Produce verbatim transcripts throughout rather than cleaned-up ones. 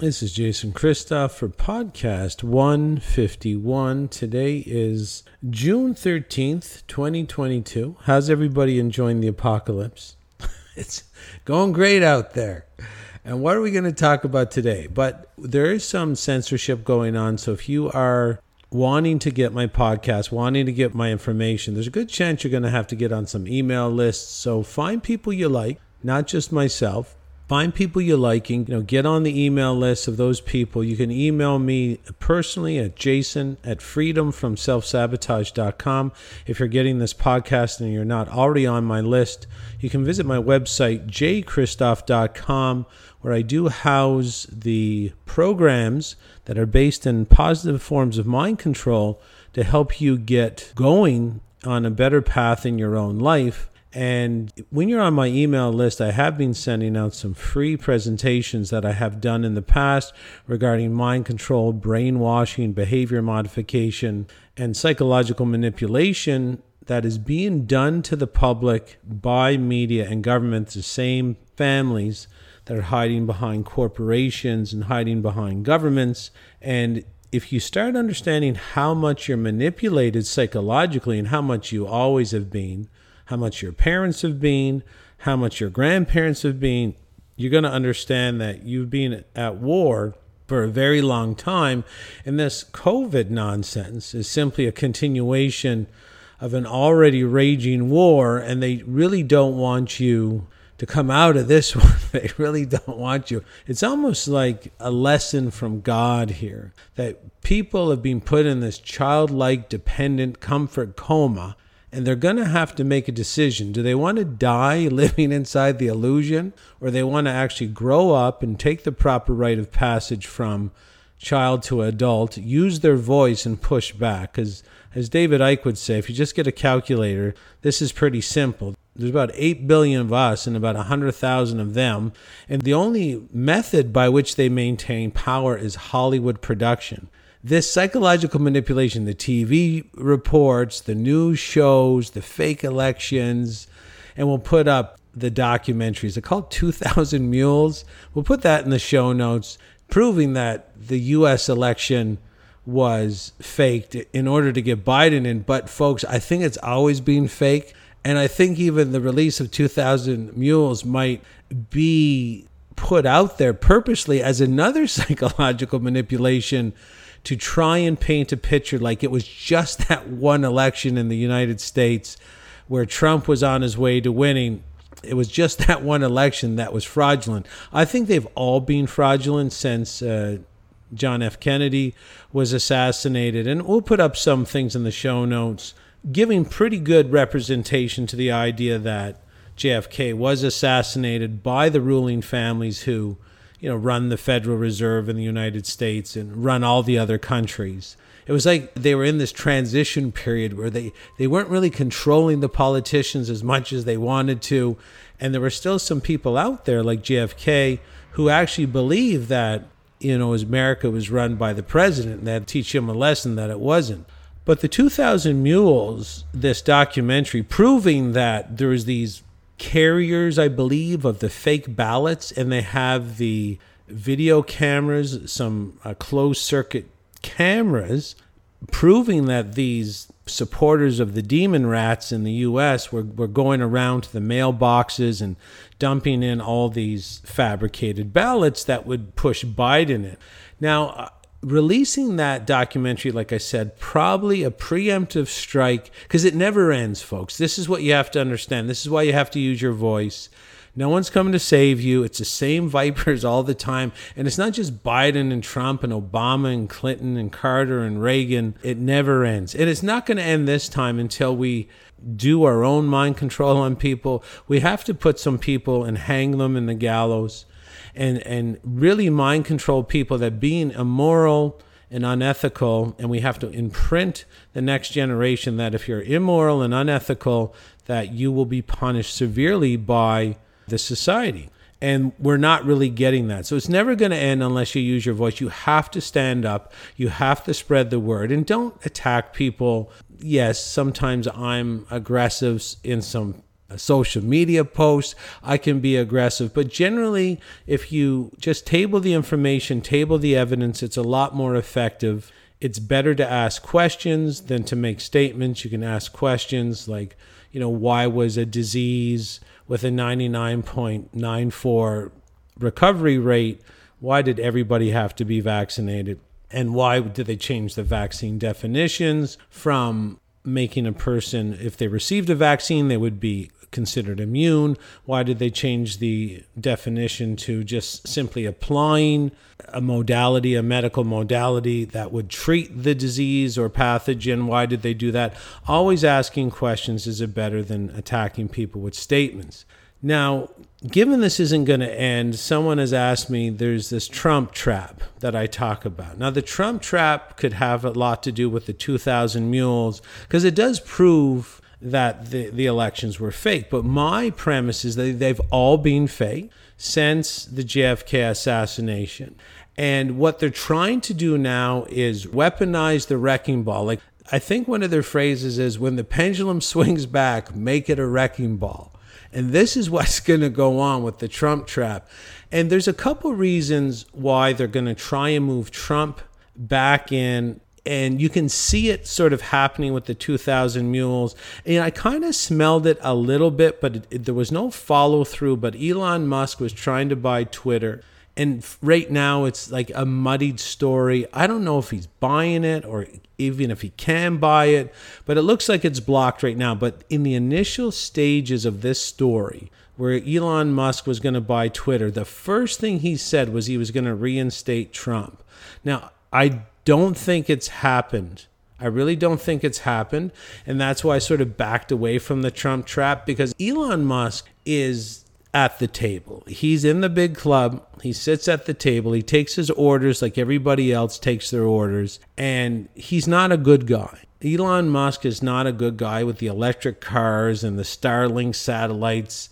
This is Jason Christoff for Podcast one fifty-one. Today is June thirteenth, twenty twenty-two. How's everybody enjoying the apocalypse? It's going great out there. And what are we going to talk about today? But there is some censorship going on. So if you are wanting to get my podcast, wanting to get my information, there's a good chance you're going to have to get on some email lists. So find people you like, not just myself. Find people you like and, you know, get on the email list of those people. You can email me personally at jason at freedom from self-sabotage.com. If you're getting this podcast and you're not already on my list, you can visit my website, j h christoff dot com, where I do house the programs that are based in positive forms of mind control to help you get going on a better path in your own life. And when you're on my email list, I have been sending out some free presentations that I have done in the past regarding mind control, brainwashing, behavior modification, and psychological manipulation that is being done to the public by media and government, the same families that are hiding behind corporations and hiding behind governments. And if you start understanding how much you're manipulated psychologically and how much you always have been, how much your parents have been, how much your grandparents have been, you're going to understand that you've been at war for a very long time. And this COVID nonsense is simply a continuation of an already raging war. And they really don't want you to come out of this one. They really don't want you. It's almost like a lesson from God here that people have been put in this childlike, dependent comfort coma. And they're going to have to make a decision. Do they want to die living inside the illusion? Or they want to actually grow up and take the proper rite of passage from child to adult, use their voice and push back? Because as David Icke would say, if you just get a calculator, this is pretty simple. There's about eight billion of us and about one hundred thousand of them. And the only method by which they maintain power is Hollywood production. This psychological manipulation, the T V reports, the news shows, the fake elections, and we'll put up the documentaries. They're called two thousand Mules. We'll put that in the show notes, proving that the U S election was faked in order to get Biden in. But folks, I think it's always been fake. And I think even the release of two thousand Mules might be put out there purposely as another psychological manipulation to try and paint a picture like it was just that one election in the United States where Trump was on his way to winning. It was just that one election that was fraudulent. I think they've all been fraudulent since uh, John F. Kennedy was assassinated. And we'll put up some things in the show notes, giving pretty good representation to the idea that J F K was assassinated by the ruling families who, you know, run the Federal Reserve in the United States and run all the other countries. It was like they were in this transition period where they, they weren't really controlling the politicians as much as they wanted to. And there were still some people out there like J F K who actually believed that, you know, America was run by the president and that'd teach him a lesson that it wasn't. But the two thousand Mules, this documentary proving that there was these carriers, I believe, of the fake ballots, and they have the video cameras, some uh, closed circuit cameras, proving that these supporters of the demon rats in the U S were, were going around to the mailboxes and dumping in all these fabricated ballots that would push Biden in. Now, uh, releasing that documentary, like I said, probably a preemptive strike, because it never ends, folks. This is what you have to understand. This is why you have to use your voice. No one's coming to save you. It's the same vipers all the time. And it's not just Biden and Trump and Obama and Clinton and Carter and Reagan. It never ends. And it's not going to end this time until we do our own mind control on people. We have to put some people and hang them in the gallows. And and really mind control people that being immoral and unethical, and we have to imprint the next generation that if you're immoral and unethical, that you will be punished severely by the society. And we're not really getting that. So it's never going to end unless you use your voice. You have to stand up. You have to spread the word. And don't attack people. Yes, sometimes I'm aggressive in some a social media post. I can be aggressive. But generally, if you just table the information, table the evidence, it's a lot more effective. It's better to ask questions than to make statements. You can ask questions like, you know, why was a disease with a ninety-nine point nine four recovery rate, why did everybody have to be vaccinated? And why did they change the vaccine definitions from making a person, if they received a vaccine, they would be considered immune? Why did they change the definition to just simply applying a modality, a medical modality that would treat the disease or pathogen? Why did they do that? Always asking questions is better than attacking people with statements. Now, given this isn't going to end, someone has asked me, there's this Trump trap that I talk about. Now, the Trump trap could have a lot to do with the two thousand Mules, because it does prove that the, the elections were fake. But my premise is that they've all been fake since the J F K assassination. And what they're trying to do now is weaponize the wrecking ball. Like, I think one of their phrases is, when the pendulum swings back, make it a wrecking ball. And this is what's going to go on with the Trump trap. And there's a couple reasons why they're going to try and move Trump back in. And you can see it sort of happening with the two thousand Mules. And I kind of smelled it a little bit, but it, it, there was no follow through. But Elon Musk was trying to buy Twitter. And right now it's like a muddied story. I don't know if he's buying it or even if he can buy it, but it looks like it's blocked right now. But in the initial stages of this story, where Elon Musk was going to buy Twitter, the first thing he said was he was going to reinstate Trump. Now, I don't think it's happened. I really don't think it's happened. And that's why I sort of backed away from the Trump trap, because Elon Musk is at the table. He's in the big club. He sits at the table. He takes his orders like everybody else takes their orders. And he's not a good guy. Elon Musk is not a good guy with the electric cars and the Star Link satellites.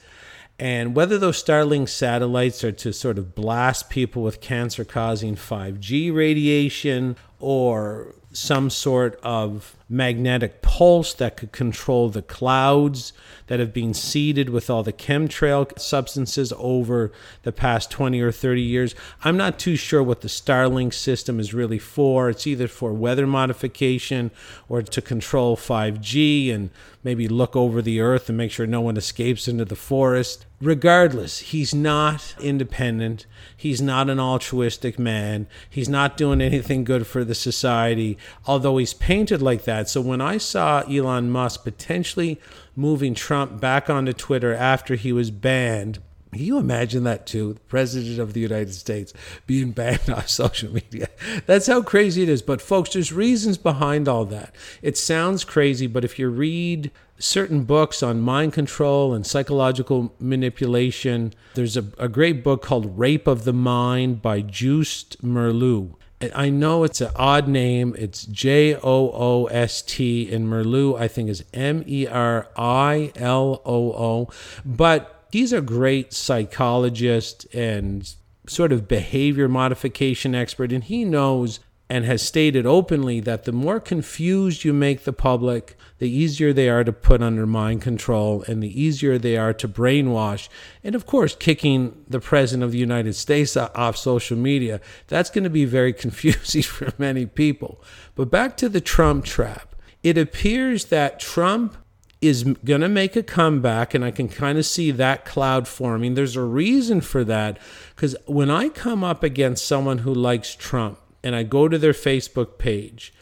And whether those Star Link satellites are to sort of blast people with cancer-causing five G radiation or some sort of magnetic pulse that could control the clouds that have been seeded with all the chemtrail substances over the past twenty or thirty years. I'm not too sure what the Starlink system is really for. It's either for weather modification or to control five G and maybe look over the earth and make sure no one escapes into the forest. Regardless, he's not independent. He's not an altruistic man. He's not doing anything good for the society, although he's painted like that. So when I saw Elon Musk potentially moving Trump back onto Twitter after he was banned, can you imagine that too? The president of the United States being banned off social media. That's how crazy it is. But folks, there's reasons behind all that. It sounds crazy, but if you read certain books on mind control and psychological manipulation, there's a, a great book called Rape of the Mind by Joost Meerloo. I know it's an odd name. It's J O O S T, and Meerloo, I think, is M E R I L O O. But he's a great psychologist and sort of behavior modification expert, and he knows and has stated openly that the more confused you make the public, the easier they are to put under mind control and the easier they are to brainwash. And of course, kicking the president of the United States off social media, that's going to be very confusing for many people. But back to the Trump trap. It appears that Trump is going to make a comeback, and I can kind of see that cloud forming. There's a reason for that, because when I come up against someone who likes Trump and I go to their Facebook page,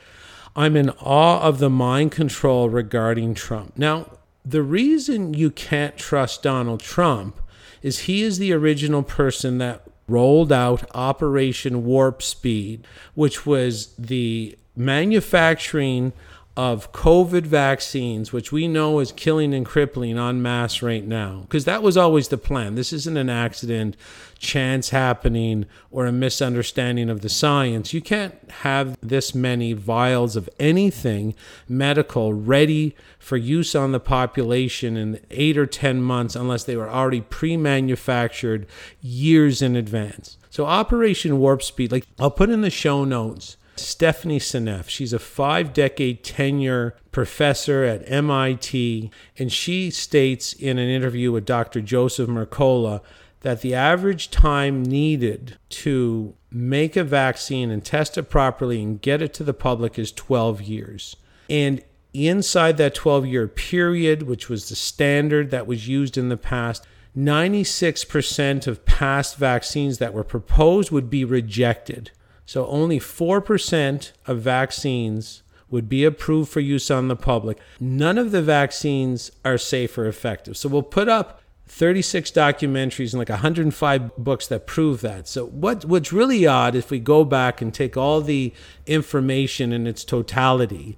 I'm in awe of the mind control regarding Trump. Now, the reason you can't trust Donald Trump is he is the original person that rolled out Operation Warp Speed, which was the manufacturing of COVID vaccines, which we know is killing and crippling en masse right now, because that was always the plan. This isn't an accident, chance happening, or a misunderstanding of the science. You can't have this many vials of anything medical ready for use on the population in eight or ten months unless they were already pre-manufactured years in advance. So Operation Warp Speed, like I'll put in the show notes Stephanie Seneff. She's a five-decade tenure professor at M I T, and she states in an interview with Doctor Joseph Mercola that the average time needed to make a vaccine and test it properly and get it to the public is twelve years. And inside that twelve-year period, which was the standard that was used in the past, ninety-six percent of past vaccines that were proposed would be rejected. So only four percent of vaccines would be approved for use on the public. None of the vaccines are safe or effective. So we'll put up thirty-six documentaries and like one hundred five books that prove that. So what what's really odd, if we go back and take all the information in its totality,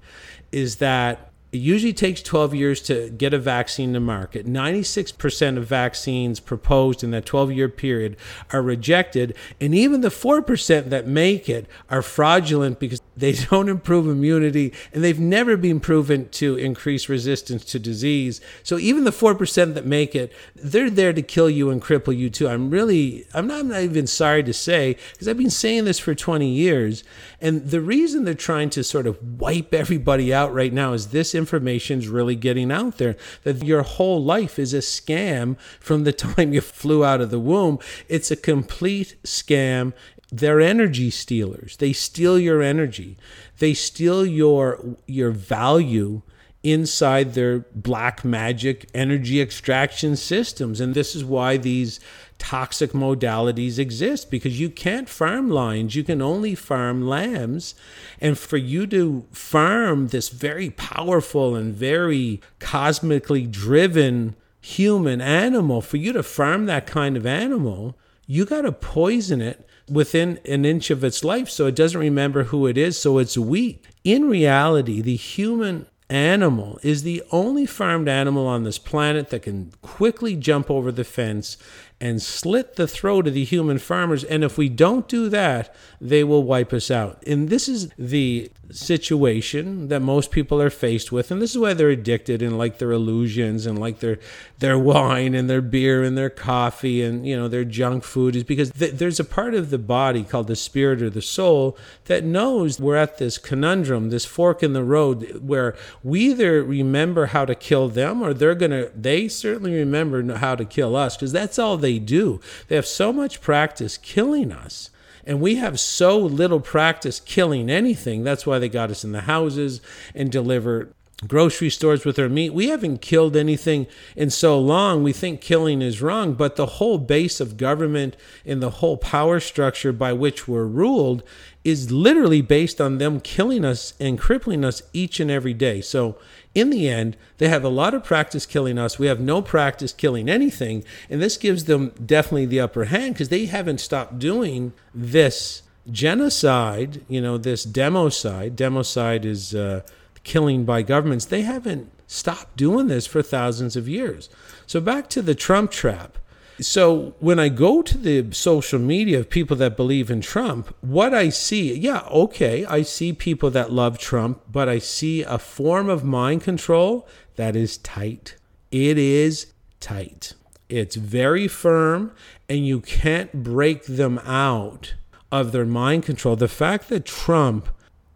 is that it usually takes twelve years to get a vaccine to market. ninety-six percent of vaccines proposed in that twelve-year period are rejected, and even the four percent that make it are fraudulent because they don't improve immunity, and they've never been proven to increase resistance to disease. So even the four percent that make it, they're there to kill you and cripple you too. I'm really, I'm not, I'm not even sorry to say, because I've been saying this for twenty years, and the reason they're trying to sort of wipe everybody out right now is this information's really getting out there, that your whole life is a scam from the time you flew out of the womb. It's a complete scam. They're energy stealers. They steal your energy. They steal your your value inside their black magic energy extraction systems. And this is why these toxic modalities exist, because you can't farm lions, you can only farm lambs. And for you to farm this very powerful and very cosmically driven human animal, for you to farm that kind of animal, you got to poison it within an inch of its life so it doesn't remember who it is, so it's weak. In reality, the human animal is the only farmed animal on this planet that can quickly jump over the fence and slit the throat of the human farmers. And if we don't do that, they will wipe us out. And this is the situation that most people are faced with. And this is why they're addicted and like their illusions and like their their wine and their beer and their coffee and, you know, their junk food, is because th- there's a part of the body called the spirit or the soul that knows we're at this conundrum, this fork in the road, where we either remember how to kill them or they're going to, they certainly remember how to kill us, because that's all they They do. They have so much practice killing us, and we have so little practice killing anything. That's why they got us in the houses and deliver grocery stores with their meat. We haven't killed anything in so long. We think killing is wrong, but the whole base of government and the whole power structure by which we're ruled is literally based on them killing us and crippling us each and every day. So in the end, they have a lot of practice killing us. We have no practice killing anything. And this gives them definitely the upper hand, because they haven't stopped doing this genocide, you know, this democide. Democide is uh, killing by governments. They haven't stopped doing this for thousands of years. So back to the Trump trap. So when I go to the social media of people that believe in Trump, what I see, yeah, okay, I see people that love Trump, but I see a form of mind control that is tight. It is tight. It's very firm, and you can't break them out of their mind control. The fact that Trump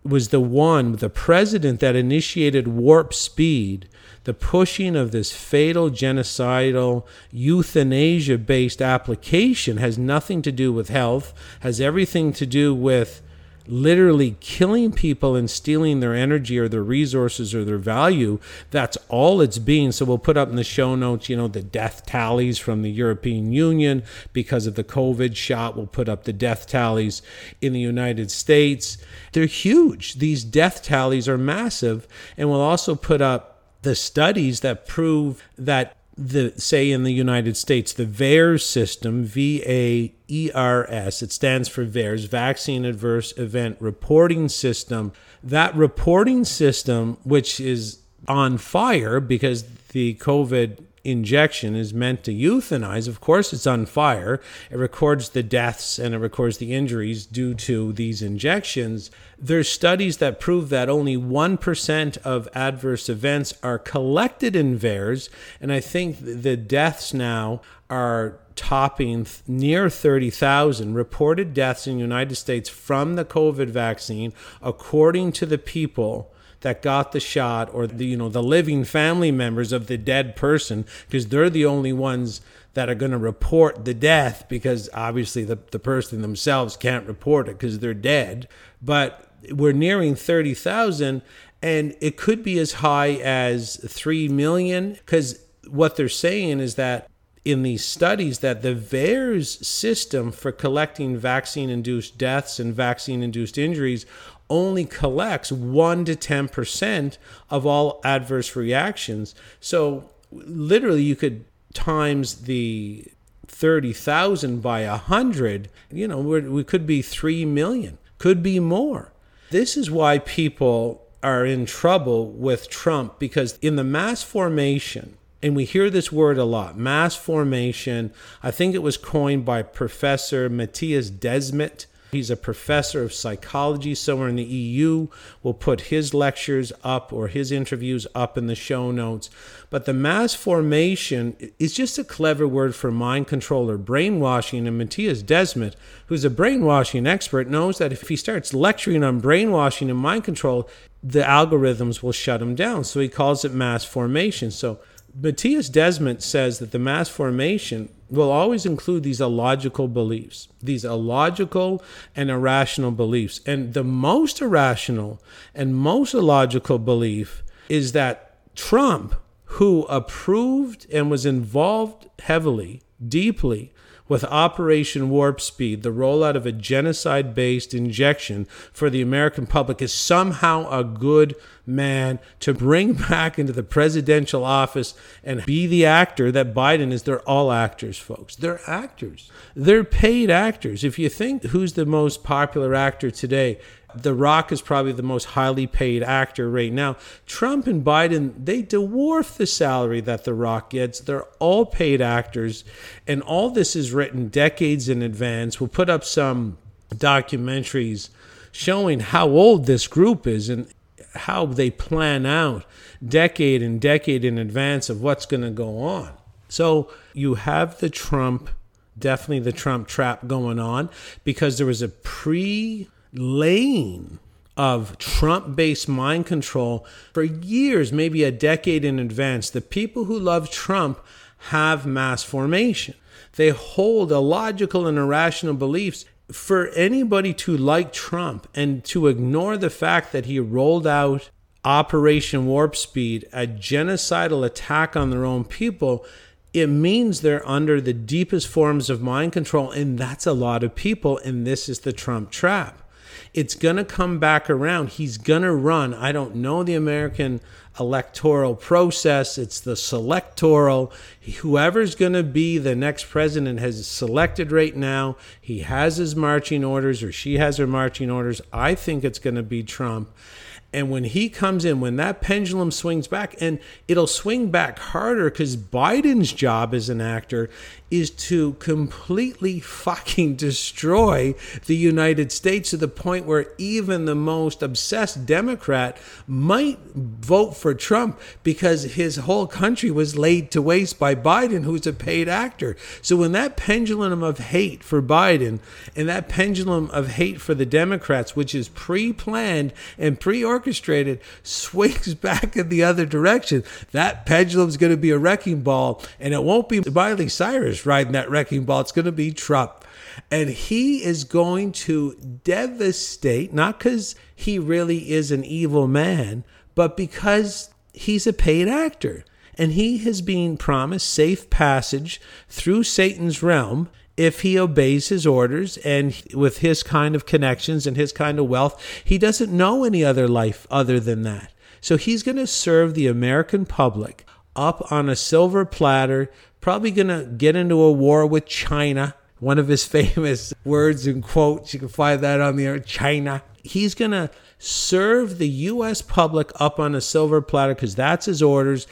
was the one, the president that initiated Warp Speed, the pushing of this fatal, genocidal, euthanasia-based application, has nothing to do with health, has everything to do with literally killing people and stealing their energy or their resources or their value. That's all it's being. So we'll put up in the show notes, you know, the death tallies from the European Union because of the COVID shot. We'll put up the death tallies in the United States. They're huge. These death tallies are massive. And we'll also put up the studies that prove that, the say in the United States, the VAERS system, V A E R S, it stands for VAERS, Vaccine Adverse Event Reporting System. That reporting system, which is on fire because the COVID injection is meant to euthanize, of course it's on fire. It records the deaths and it records the injuries due to these injections. There's studies that prove that only one percent of adverse events are collected in V A E R S, and I think the deaths now are topping near thirty thousand reported deaths in the United States from the COVID vaccine, according to the people that got the shot, or the, you know, the living family members of the dead person, because they're the only ones that are going to report the death, because obviously the, the person themselves can't report it because they're dead. But we're nearing thirty thousand, and it could be as high as three million, because what they're saying is that in these studies that the V A E R S system for collecting vaccine-induced deaths and vaccine-induced injuries only collects one to ten percent of all adverse reactions. So literally you could times the thirty thousand by one hundred, you know, we're, we could be three million, could be more. This is why people are in trouble with Trump, because in the mass formation, and we hear this word a lot, mass formation, I think it was coined by Professor Matthias Desmet. He's a professor of psychology somewhere in the E U. We'll put his lectures up or his interviews up in the show notes. But the mass formation is just a clever word for mind control or brainwashing. And Matthias Desmet, who's a brainwashing expert, knows that if he starts lecturing on brainwashing and mind control, the algorithms will shut him down. So he calls it mass formation. So Matthias Desmet says that the mass formation will always include these illogical beliefs, these illogical and irrational beliefs. And the most irrational and most illogical belief is that Trump, who approved and was involved heavily, deeply, with Operation Warp Speed, the rollout of a genocide-based injection for the American public, is somehow a good man to bring back into the presidential office and be the actor that Biden is. They're all actors, folks. They're actors. They're paid actors. If you think who's the most popular actor today, The Rock is probably the most highly paid actor right now. Trump and Biden, they dwarf the salary that The Rock gets. They're all paid actors. And all this is written decades in advance. We'll put up some documentaries showing how old this group is and how they plan out decade and decade in advance of what's going to go on. So you have the Trump, definitely the Trump trap going on, because there was a pre- lane of Trump-based mind control for years, maybe a decade in advance. The people who love Trump have mass formation. They hold illogical and irrational beliefs. For anybody to like Trump and to ignore the fact that he rolled out Operation Warp Speed, a genocidal attack on their own people, it means they're under the deepest forms of mind control, and that's a lot of people, and this is the Trump trap. It's going to come back around. He's going to run. I don't know the American electoral process. It's the selectoral. Whoever's going to be the next president has selected right now. He has his marching orders, or she has her marching orders. I think it's going to be Trump. And when he comes in, when that pendulum swings back, and it'll swing back harder, because Biden's job as an actor is to completely fucking destroy the United States to the point where even the most obsessed Democrat might vote for Trump, because his whole country was laid to waste by Biden, who's a paid actor. So when that pendulum of hate for Biden and that pendulum of hate for the Democrats, which is pre-planned and pre-orchestrated, orchestrated, swings back in the other direction, that pendulum's going to be a wrecking ball, and it won't be Miley Cyrus riding that wrecking ball. It's going to be Trump. And he is going to devastate, not because he really is an evil man, but because he's a paid actor. And he has been promised safe passage through Satan's realm if he obeys his orders, and with his kind of connections and his kind of wealth, he doesn't know any other life other than that. So he's going to serve the American public up on a silver platter, probably going to get into a war with China. One of his famous words and quotes, you can find that on the earth, China. He's going to serve the U S public up on a silver platter, because that's his orders.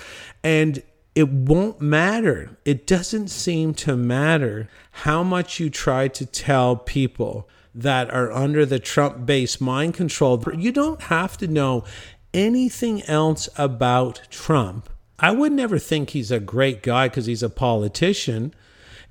And it won't matter. It doesn't seem to matter how much you try to tell people that are under the Trump-based mind control. You don't have to know anything else about Trump. I would never think he's a great guy because he's a politician.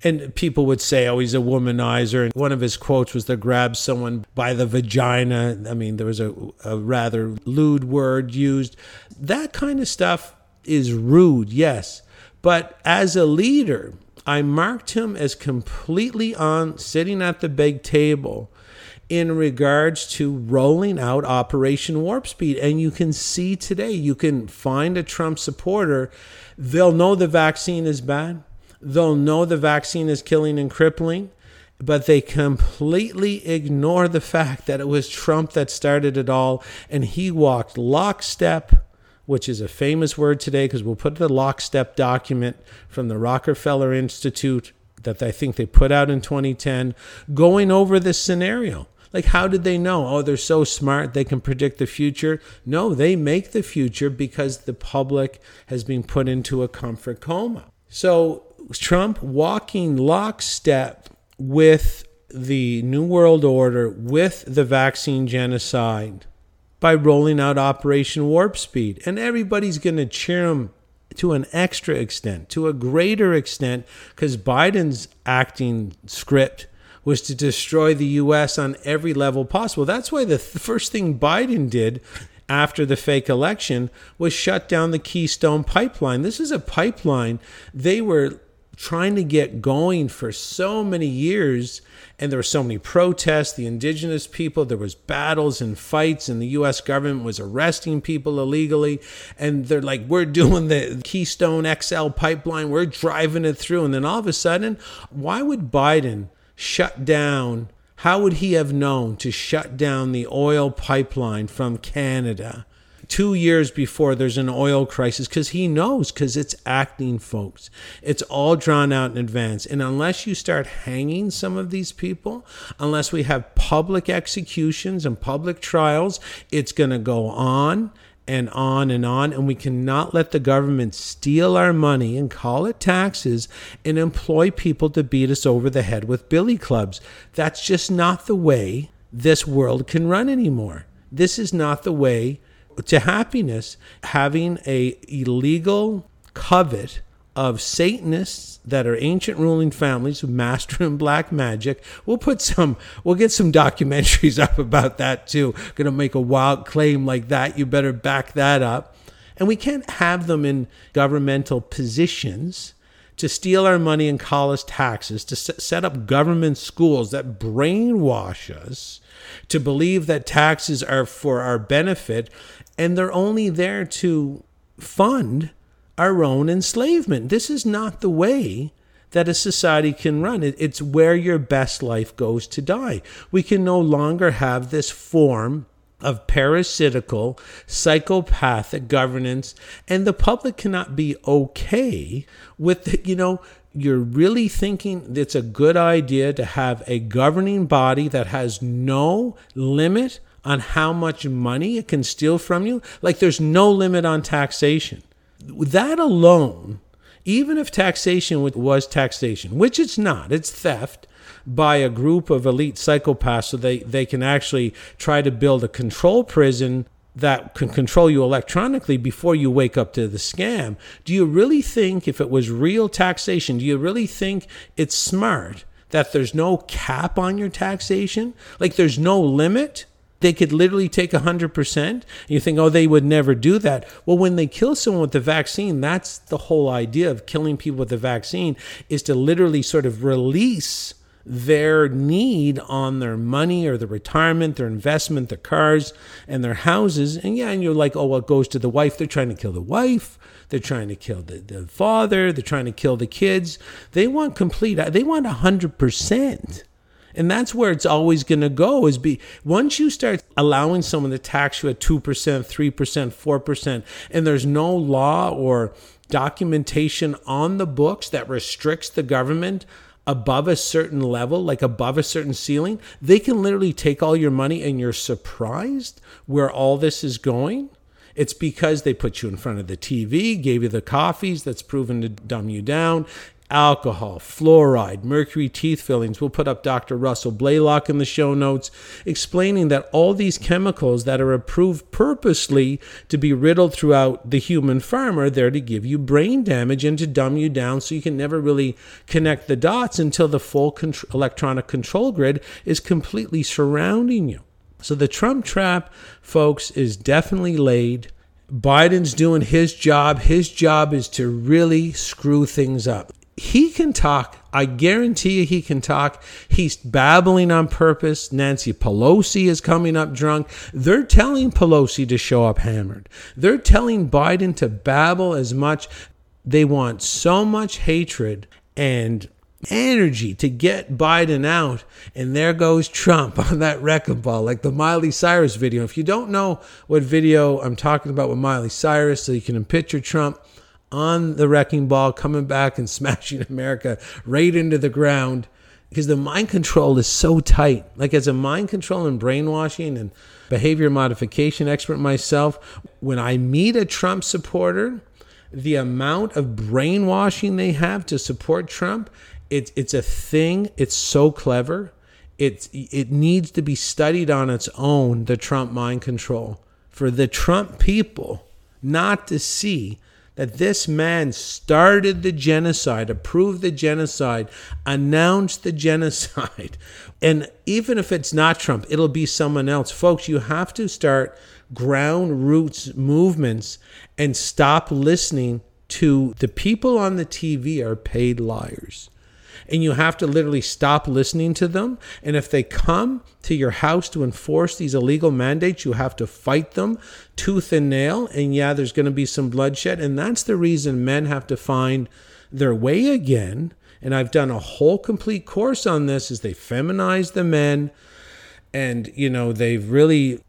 And people would say, oh, he's a womanizer. And one of his quotes was to grab someone by the vagina. I mean, there was a, a rather lewd word used. That kind of stuff is rude, yes. But as a leader, I marked him as completely on sitting at the big table in regards to rolling out Operation Warp Speed. And you can see today, you can find a Trump supporter. They'll know the vaccine is bad. They'll know the vaccine is killing and crippling, but they completely ignore the fact that it was Trump that started it all. And he walked lockstep, which is a famous word today because we'll put the lockstep document from the Rockefeller Institute that I think they put out in twenty ten, going over this scenario. Like, how did they know? Oh, they're so smart, they can predict the future. No, they make the future because the public has been put into a comfort coma. So Trump walking lockstep with the New World Order, with the vaccine genocide, by rolling out Operation Warp Speed. And everybody's going to cheer him to an extra extent, to a greater extent, because Biden's acting script was to destroy the U S on every level possible. That's why the th- first thing Biden did after the fake election was shut down the Keystone Pipeline. This is a pipeline they were trying to get going for so many years, and there were so many protests, the indigenous people, there was battles and fights, and the U S government was arresting people illegally, and they're like, we're doing the Keystone X L pipeline, we're driving it through. And then all of a sudden, why would Biden shut down, how would he have known to shut down the oil pipeline from Canada two years before there's an oil crisis? Because he knows, because it's acting, folks. It's all drawn out in advance. And unless you start hanging some of these people, unless we have public executions and public trials, it's going to go on and on and on. And we cannot let the government steal our money and call it taxes and employ people to beat us over the head with billy clubs. That's just not the way this world can run anymore. This is not the way to happiness. Having a illegal covet of Satanists that are ancient ruling families who master in black magic. We'll put some, we'll get some documentaries up about that too. Gonna make a wild claim like that. You better back that up. And we can't have them in governmental positions to steal our money and call us taxes, to set up government schools that brainwash us to believe that taxes are for our benefit, and they're only there to fund our own enslavement. This is not the way that a society can run. It's where your best life goes to die. We can no longer have this form of parasitical, psychopathic governance, and the public cannot be okay with the, you know, you're really thinking it's a good idea to have a governing body that has no limit on how much money it can steal from you. Like, there's no limit on taxation. That alone, even if taxation was taxation, which it's not, it's theft by a group of elite psychopaths so they, they can actually try to build a control prison that can control you electronically before you wake up to the scam. Do you really think, if it was real taxation, do you really think it's smart that there's no cap on your taxation? Like, there's no limit? They could literally take one hundred percent. You think, oh, they would never do that. Well, when they kill someone with the vaccine, that's the whole idea of killing people with the vaccine, is to literally sort of release their need on their money or their retirement, their investment, their cars and their houses. And yeah, and you're like, oh, well, it goes to the wife. They're trying to kill the wife. They're trying to kill the, the father. They're trying to kill the kids. They want complete, they want one hundred percent. And that's where it's always going to go, is be once you start allowing someone to tax you at two percent, three percent, four percent, and there's no law or documentation on the books that restricts the government above a certain level, like above a certain ceiling, they can literally take all your money, and you're surprised where all this is going. It's because they put you in front of the T V, gave you the coffees that's proven to dumb you down. Alcohol, fluoride, mercury teeth fillings. We'll put up Doctor Russell Blaylock in the show notes explaining that all these chemicals that are approved purposely to be riddled throughout the human farm are there to give you brain damage and to dumb you down so you can never really connect the dots until the full con- electronic control grid is completely surrounding you. So the Trump trap, folks, is definitely laid. Biden's doing his job. His job is to really screw things up. He can talk. I guarantee you he can talk. He's babbling on purpose. Nancy Pelosi is coming up drunk. They're telling Pelosi to show up hammered. They're telling Biden to babble as much. They want so much hatred and energy to get Biden out. And there goes Trump on that wrecking ball, like the Miley Cyrus video. If you don't know what video I'm talking about with Miley Cyrus, so you can picture Trump on the wrecking ball, coming back and smashing America right into the ground, because the mind control is so tight. Like, as a mind control and brainwashing and behavior modification expert myself, when I meet a Trump supporter, the amount of brainwashing they have to support Trump, it's it's a thing. It's so clever. It's it needs to be studied on its own, the Trump mind control, for the Trump people not to see that this man started the genocide, approved the genocide, announced the genocide. And even if it's not Trump, it'll be someone else. Folks, you have to start ground roots movements and stop listening to the people on the T V are paid liars. And you have to literally stop listening to them. And if they come to your house to enforce these illegal mandates, you have to fight them tooth and nail. And yeah, there's going to be some bloodshed. And that's the reason men have to find their way again. And I've done a whole complete course on this, is they feminize the men. And, you know, they've really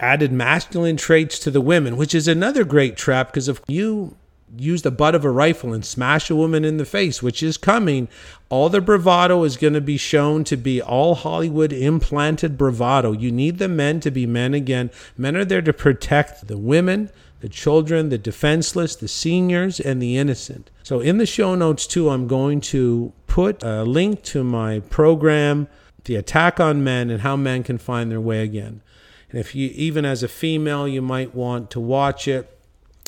added masculine traits to the women, which is another great trap, because if you use the butt of a rifle and smash a woman in the face, which is coming. All the bravado is going to be shown to be all Hollywood implanted bravado. You need the men to be men again. Men are there to protect the women, the children, the defenseless, the seniors, and the innocent. So in the show notes too, I'm going to put a link to my program, The Attack on Men and How Men Can Find Their Way Again. And if you, even as a female, you might want to watch it.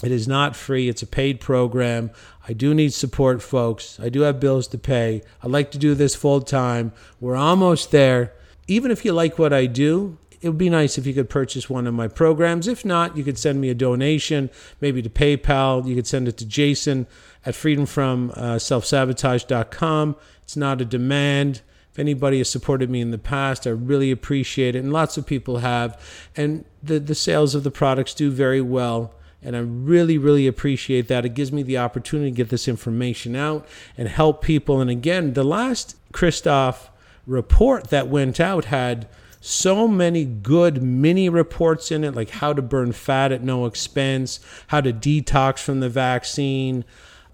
It is not free. It's a paid program. I do need support, folks. I do have bills to pay. I'd like to do this full time. We're almost there. Even if you like what I do, it would be nice if you could purchase one of my programs. If not, you could send me a donation, maybe to PayPal. You could send it to Jason at freedom from uh, self sabotage dot com. It's not a demand. Anybody has supported me in the past, I really appreciate it, and lots of people have, and the the sales of the products do very well, and I really really appreciate that. It gives me the opportunity to get this information out and help people. And again, the last Christoff report that went out had so many good mini reports in it, like how to burn fat at no expense, how to detox from the vaccine.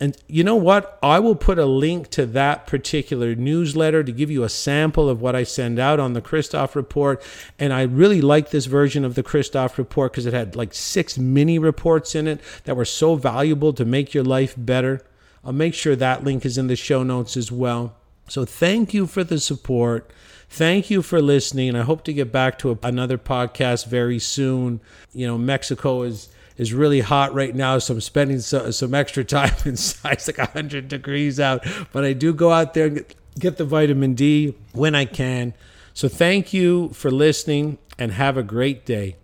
And you know what? I will put a link to that particular newsletter to give you a sample of what I send out on the Christoff Report. And I really like this version of the Christoff Report because it had like six mini reports in it that were so valuable to make your life better. I'll make sure that link is in the show notes as well. So thank you for the support. Thank you for listening. I hope to get back to a, another podcast very soon. You know, Mexico is... is really hot right now, so I'm spending so, some extra time inside. It's like one hundred degrees out, but I do go out there and get, get the vitamin D when I can. So thank you for listening, and have a great day.